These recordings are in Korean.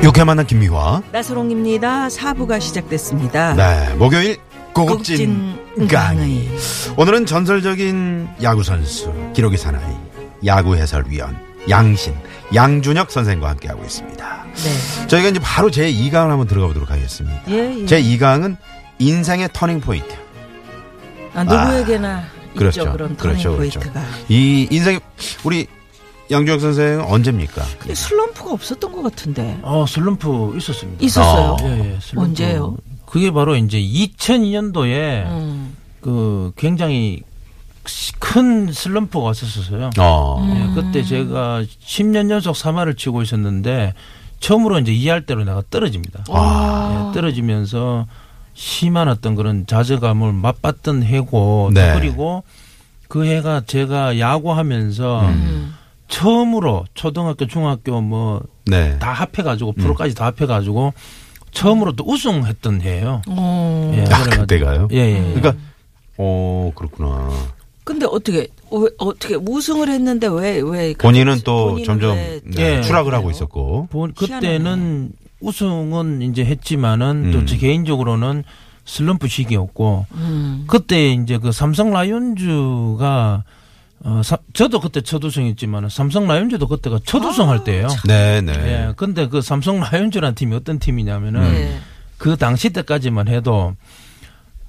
유쾌 만난 김미화 나소롱입니다. 4부가 시작됐습니다. 네, 목요일 고급진 강의. 오늘은 전설적인 야구선수, 기록의 사나이, 야구해설위원 양신, 양준혁 선생과 함께하고 있습니다. 네. 저희가 이제 바로 제2강을 한번 들어가 보도록 하겠습니다. 예, 예. 제2강은 인생의 터닝포인트. 누구에게나 그렇죠. 있죠, 그런 터닝포인트가. 그렇죠. 이 인생, 우리 양준혁 선생은 언제입니까? 근데 슬럼프가 없었던 것 같은데. 슬럼프 있었습니다. 있었어요? 예, 슬럼프. 언제요? 그게 바로 이제 2002년도에 그 굉장히 큰 슬럼프가 왔었어요. 예, 그때 제가 10년 연속 3할을 치고 있었는데 처음으로 이제 2할대로 내가 떨어집니다. 예, 떨어지면서 심한 어떤 그런 좌절감을 맛봤던 해고. 네. 그리고 그 해가 제가 야구하면서 처음으로 초등학교, 중학교 다 합해가지고 프로까지 다 합해가지고 처음으로 또 우승했던 해예요. 예, 그때가요? 예. 그러니까 그렇구나. 근데 어떻게 우승을 했는데 왜 본인은 또 점점 추락을 하고 있었고. 그때는 우승은 이제 했지만은 또 제 개인적으로는 슬럼프 시기였고 그때 이제 그 삼성 라이온즈가 저도 그때 첫 우승했지만 삼성 라이온즈도 그때가 첫 우승할 때예요. 네네. 예, 근데 그 삼성 라이온즈라는 팀이 어떤 팀이냐면은 그 당시 때까지만 해도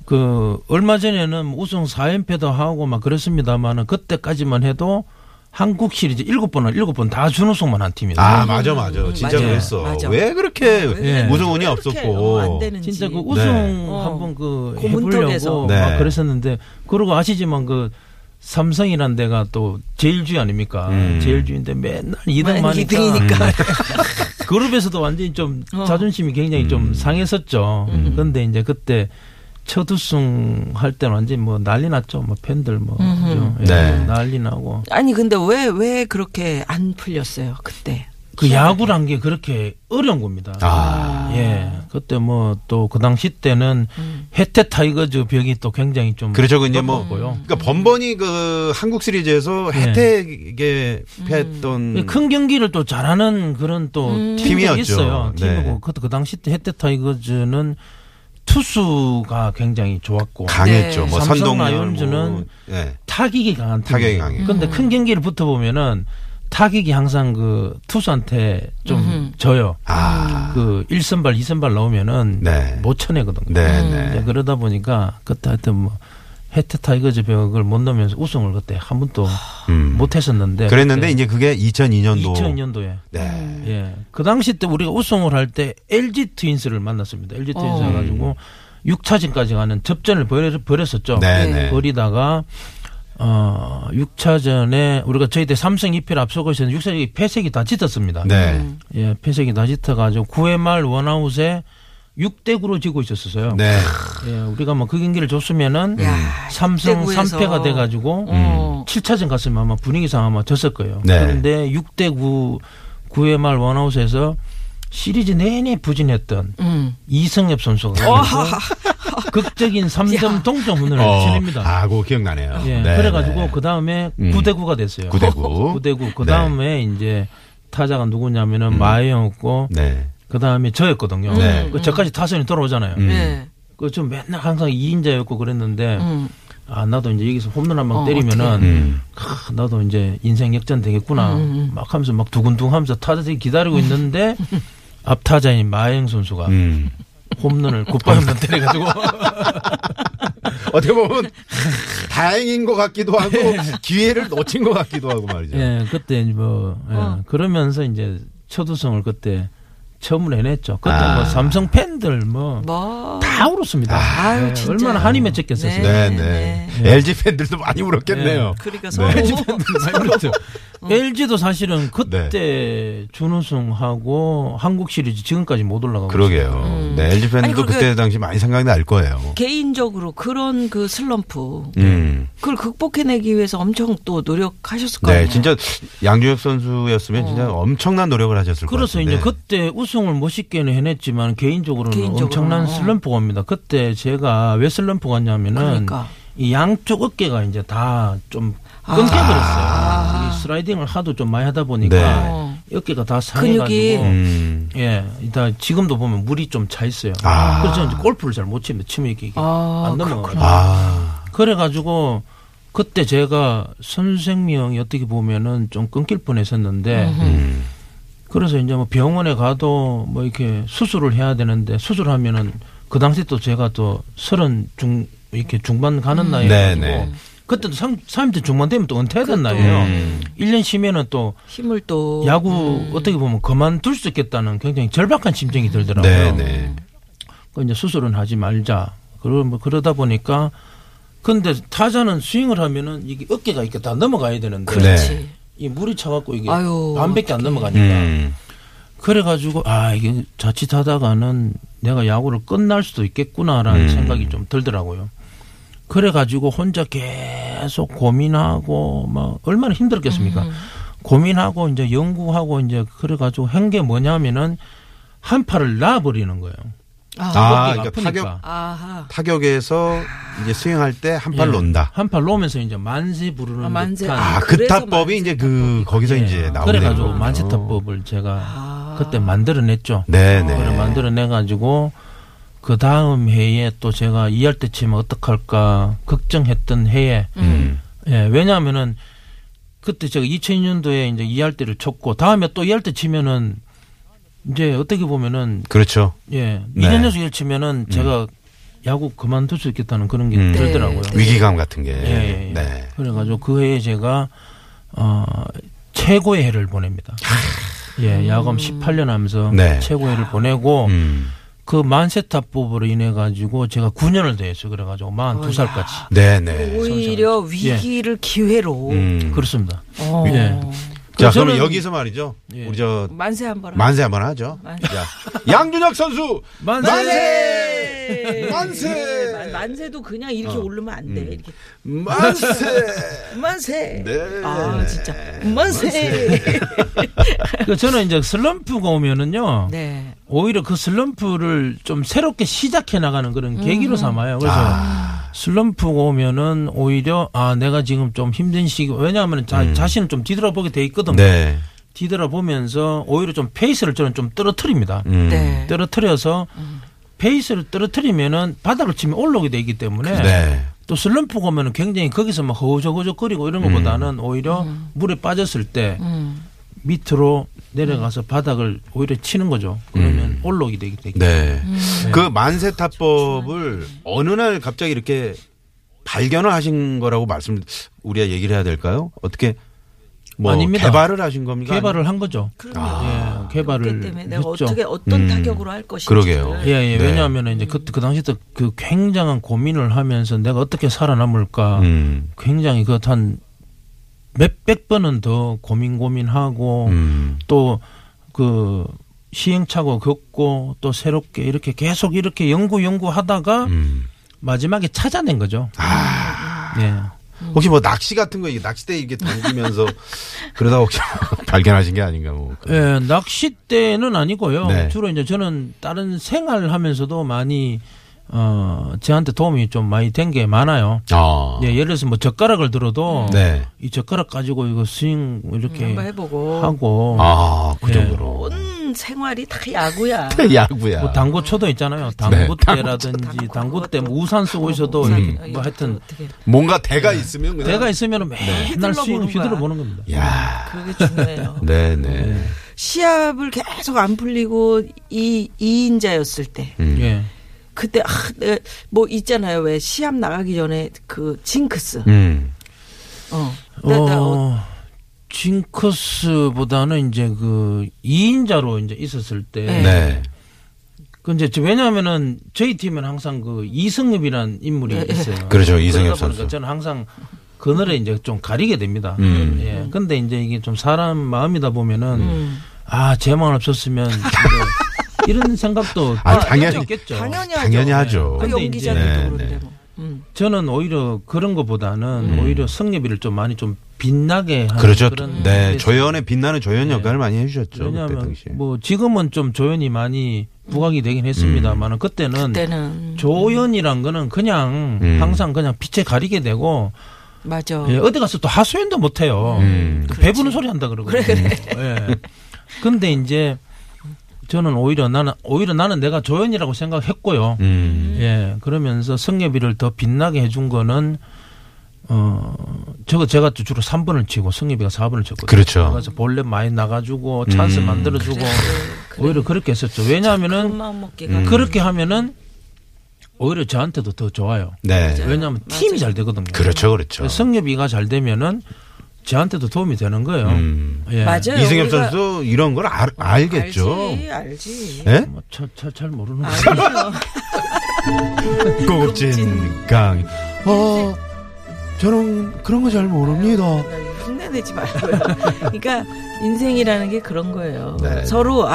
그 얼마 전에는 우승 4연패도 하고 막 그랬습니다만은 그때까지만 해도 한국 시리즈 7번 다 준우승만 한 팀이에요. 맞아. 진짜 맞아. 그랬어. 맞아. 왜 그렇게 우승운이 없었고. 진짜 그 우승 한번 그 해보려고 막 그랬었는데 그러고 아시지만 그 삼성이란 데가 또 제일주의 아닙니까? 제일주의인데 맨날 2등 많으니까 그룹에서도 완전히 좀 자존심이 굉장히 좀 상했었죠. 그런데 이제 그때 첫 우승 할 때는 완전히 난리 났죠. 팬들 난리 나고. 아니 근데 왜 그렇게 안 풀렸어요 그때? 그 야구란 게 그렇게 어려운 겁니다. 예. 그때 또 그 당시 때는 해태타이거즈 벽이 또 굉장히 좀. 그렇죠. 근데 그러니까 번번이 그 한국 시리즈에서 혜택에 패했던. 큰 경기를 또 잘하는 그런 또 팀이 있어요. 팀이고. 네. 그 당시 때 해태타이거즈는 투수가 굉장히 좋았고 강했죠. 삼성 라이온즈는 타격이 강한 팀이에요. 근데 큰 경기를 붙어보면은 타격이 항상 그 투수한테 좀 져요. 그 1선발, 2선발 나오면은 못 쳐내거든요. 그러다 보니까 그때 하여튼 해태타이거즈 벽을 못 넘으면서 우승을 그때 한 번도 못 했었는데. 그랬는데 이제 그게 2002년도에. 네. 예. 그 당시 때 우리가 우승을 할 때 LG트윈스를 만났습니다. LG트윈스 해가지고 6차전까지 가는 접전을 벌였었죠. 벌이다가 6차전에 우리가 저희 때 삼성 2패를 앞서고 있었는데 6차전에 패색이 다 짙었습니다. 네. 예, 패색이 다 짙어가지고 9회 말 원아웃에 6대9로 지고 있었어요. 네. 예, 우리가 그 경기를 줬으면은 삼성 3패가 돼가지고 7차전 갔으면 아마 분위기상 아마 졌을 거예요. 네. 그런데 6대9, 9회 말 원아웃에서 시리즈 내내 부진했던 이승엽 선수가 극적인 3점 동점훈을 쳐냅니다. 그거 기억나네요. 예, 네, 그래가지고 그 다음에 9대9가 됐어요. 9대9. 그 다음에 이제 타자가 누구냐면은 마해영이었고 그 다음에 저였거든요. 저까지 타선이 돌아오잖아요. 좀 맨날 항상 2인자였고 그랬는데 나도 이제 여기서 홈런 한 방 때리면은 나도 이제 인생 역전 되겠구나 막 하면서 막 두근두근하면서 타자들이 기다리고 있는데 앞 타자인 마해영 선수가 홈런을 곧바로 홈런 때려가지고 어떻게 보면 다행인 것 같기도 하고 기회를 놓친 것 같기도 하고 말이죠. 그때 그러면서 이제 첫 우승을 그때 처음을 해냈죠. 그때 뭐 삼성 팬들 뭐 다 울었습니다. 아유, 네. 얼마나 한이 맺혔겠어요. 네. 네. 네. 네. LG 팬들도 많이 울었겠네요. 네. 그러니까 네. LG 팬들도 많이 울었죠. LG도 사실은 그때 네. 준우승하고 한국 시리즈 지금까지 못 올라가고 그러게요. 네, LG 팬들도 그때 당시 많이 생각날 거예요. 개인적으로 그런 그 슬럼프 그걸 극복해내기 위해서 엄청 또 노력하셨을 거예요. 네, 진짜 양준혁 선수였으면 진짜 엄청난 노력을 하셨을 거예요. 그래서 이제 그때 우승을 멋있게는 해냈지만 개인적으로는 엄청난 슬럼프가 옵니다. 그때 제가 왜 슬럼프가 왔냐면은 이 양쪽 어깨가 이제 다 좀 끊겨버렸어요. 슬라이딩을 하도 좀 많이 하다 보니까 네. 어깨가 다 상해가지고 예, 다 지금도 보면 물이 좀 차 있어요. 그래서 이제 골프를 잘 못 치면 치맥이 안 넘어가요. 그래가지고 그때 제가 선생명이 어떻게 보면은 좀 끊길 뻔했었는데 그래서 이제 뭐 병원에 가도 뭐 이렇게 수술을 해야 되는데 수술하면은 그 당시 또 제가 또 30 이렇게 중반 가는 나이였고. 그때도 30대 중반 되면 또 은퇴하던 나이에요. 1년 쉬면은 또 힘을 또 야구 어떻게 보면 그만둘 수 있겠다는 굉장히 절박한 심정이 들더라고요. 네네. 이제 수술은 하지 말자. 그러다 보니까 근데 타자는 스윙을 하면은 이게 어깨가 이렇게 다 넘어가야 되는데 그렇지. 이 물이 차갖고 이게 반밖에 안 넘어가니까. 그래가지고 아 이게 자칫하다가는 내가 야구를 끝날 수도 있겠구나라는 생각이 좀 들더라고요. 그래가지고 혼자 계속 고민하고 막 얼마나 힘들었겠습니까? 고민하고 이제 연구하고 이제 그래가지고 한 게 뭐냐면은 한 팔을 놔버리는 거예요. 그러니까 타격에서 이제 스윙할 때 한 팔 놓는다. 한 팔 놓으면서 이제 만세 부르는 듯한. 그 타법이 이제 그 거기서 이제 나오네요. 그래가지고 만세 타법을 제가 그때 만들어냈죠. 네네. 그걸 만들어내가지고. 그 다음 해에 또 제가 2할 때 치면 어떡할까 걱정했던 해에 예, 왜냐하면은 그때 제가 2002년도에 이제 2할 때를 쳤고 다음에 또 2할 때 치면은 이제 어떻게 보면은 그렇죠. 예, 2년 연속 2할 치면은 제가 야구 그만둘 수 있겠다는 그런 게 들더라고요. 위기감 같은 게. 예, 예. 네. 그래가지고 그 해에 제가 최고의 해를 보냅니다. 예, 야검 18년 하면서 네. 최고의 해를 보내고. 그 만세타법으로 인해 가지고 제가 9년을 더했어요. 그래가지고 42살까지. 네네. 오히려 위기를 기회로. 그렇습니다. 네. 자, 그러면 여기서 말이죠. 우리 저 만세 한번 하죠. 자, 양준혁 선수 만세. 만세. 만세도 그냥 이렇게 오르면 안 돼. 이렇게. 만세. 네. 아 진짜 만세. 그러니까 저는 이제 슬럼프가 오면은요. 네. 오히려 그 슬럼프를 좀 새롭게 시작해 나가는 그런 계기로 삼아요. 그래서 슬럼프가 오면은 오히려 내가 지금 좀 힘든 시기. 왜냐하면 자신을 좀 뒤돌아보게 돼 있거든요. 네. 뒤돌아보면서 오히려 좀 페이스를 저는 좀 떨어뜨립니다. 네. 떨어뜨려서 페이스를 떨어뜨리면은 바닥을 치면 올라오게 되기 때문에 네. 또 슬럼프가 오면은 굉장히 거기서 막 허우적허적거리고 이런 것보다는 오히려 물에 빠졌을 때 밑으로 내려가서 바닥을 오히려 치는 거죠. 그러면 올라오게 되기 때문에. 네. 그 만세타법을 어느 날 갑자기 이렇게 발견을 하신 거라고 우리가 얘기를 해야 될까요? 어떻게 뭐 아닙니다. 개발을 하신 겁니까? 개발을 한 거죠. 예, 개발을 때문에 내가 했죠. 어떻게 어떤 타격으로 할 것인지. 그러게요. 예. 네. 왜냐하면 이제 그 당시도 그 굉장한 고민을 하면서 내가 어떻게 살아남을까. 굉장히 몇백 번은 더 고민하고 또 그 시행착오 겪고 또 새롭게 이렇게 계속 이렇게 연구하다가 마지막에 찾아낸 거죠. 네. 혹시 뭐 낚시 같은 거 낚싯대 이렇게 던지면서 그러다 혹시 발견하신 게 아닌가 뭐. 예, 낚싯대는 아니고요. 네. 주로 이제 저는 다른 생활을 하면서도 많이 저한테 도움이 좀 많이 된 게 많아요. 예, 예를 들어서 뭐 젓가락을 들어도 네. 이 젓가락 가지고 이거 스윙 이렇게 한번 해보고 하고. 그 정도로. 예. 생활이 다 야구야. 야구야. 뭐 당구초도 있잖아요. 당구대라든지 네. 당구대 뭐 우산 쓰고 있어도 뭐 하여튼 뭔가 대가 있으면 그냥. 대가 있으면 맨날 스윙 휘둘러 보는 겁니다. 야, 그게 중요해요. 네. 시합을 계속 안 풀리고 이 2인자였을 때. 예. 그때 뭐 있잖아요. 왜 시합 나가기 전에 그 징크스. 나 징크스보다는 이제 그 2인자로 이제 있었을 때. 네. 그 이제 왜냐하면은 저희 팀은 항상 그 이승엽이라는 인물이 있어요. 그렇죠. 이승엽 선수. 저는 항상 그늘에 이제 좀 가리게 됩니다. 예. 근데 이제 이게 좀 사람 마음이다 보면은 아, 쟤만 없었으면. 이런 생각도 당연히 하죠. 네. 근데 이제 네. 저는 오히려 그런 것보다는 오히려 성엽이를 좀 많이 좀 빛나게 하는 그렇죠. 그런 네. 조연의 빛나는 조연 네. 역할을 많이 해주셨죠. 왜냐하면 뭐 지금은 좀 조연이 많이 부각이 되긴 했습니다만 그때는 조연이란 거는 그냥 항상 그냥 빛에 가리게 되고 맞아. 예, 어디 가서 또 하소연도 못해요. 배부른 소리 한다 그러거든요. 그래. 근데 이제 저는 오히려 나는 내가 조연이라고 생각했고요. 예, 그러면서 승엽이를 더 빛나게 해준 거는 제가 주로 3번을 치고 승엽이가 4번을 쳤거든요. 그렇죠. 그래서 볼넷 많이 나가주고 찬스 만들어주고 그래. 오히려 그렇게 했었죠. 왜냐하면은 그렇게 하면은 오히려 저한테도 더 좋아요. 네. 왜냐하면 팀이 잘 되거든요. 그렇죠. 승엽이가 잘 되면은. 저한테도 도움이 되는 거예요. 예. 맞아요. 이승엽 선수 이런 걸 알겠죠. 알지. 예? 뭐 잘 모르는 거예요. 고급진 강. 저는 그런 거 잘 모릅니다. 흉내내지 말고요. 그러니까 인생이라는 게 그런 거예요. 네. 서로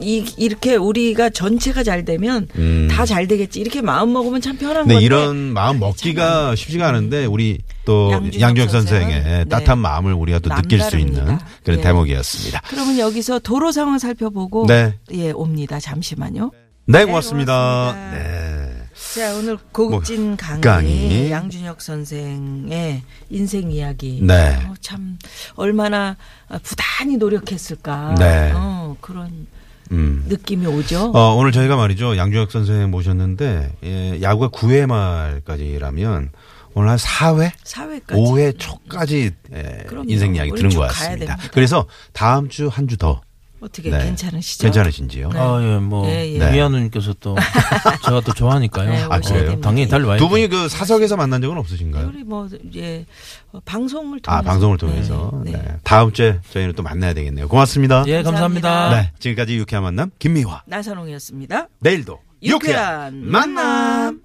이렇게 우리가 전체가 잘 되면 다 잘 되겠지. 이렇게 마음 먹으면 참 편한 건데. 이런 마음 먹기가 쉽지가 않은데 우리 또 양준혁 선생의 네. 따뜻한 마음을 우리가 또 남다릅니다. 느낄 수 있는 그런 네. 대목이었습니다. 그러면 여기서 도로 상황 살펴보고 네. 예, 옵니다. 잠시만요. 네, 고맙습니다. 네. 자, 오늘 고급진 강의 양준혁 선생의 인생 이야기. 네. 참 얼마나 부단히 노력했을까. 네. 그런 느낌이 오죠. 오늘 저희가 말이죠. 양준혁 선생 모셨는데 예, 야구가 9회 말까지라면 오늘 한 4회? 4회까지. 5회 초까지 예, 인생 이야기 들은 것 같습니다. 그래서 다음 주 한 주 더. 어떻게 네. 괜찮으시죠? 괜찮으신지요? 네. 예, 뭐 네. 미아누님께서 또 제가 또 좋아하니까요. 네, 그래요? 당연히 달려와요. 두 분이 그 사석에서 만난 적은 없으신가요? 우리 뭐 이제 방송을 통해서. 방송을 통해서. 네. 네. 다음 주에 저희는 또 만나야 되겠네요. 고맙습니다. 예, 감사합니다. 네, 지금까지 유쾌한 만남 김미화 나선홍이었습니다. 내일도 유쾌한 만남.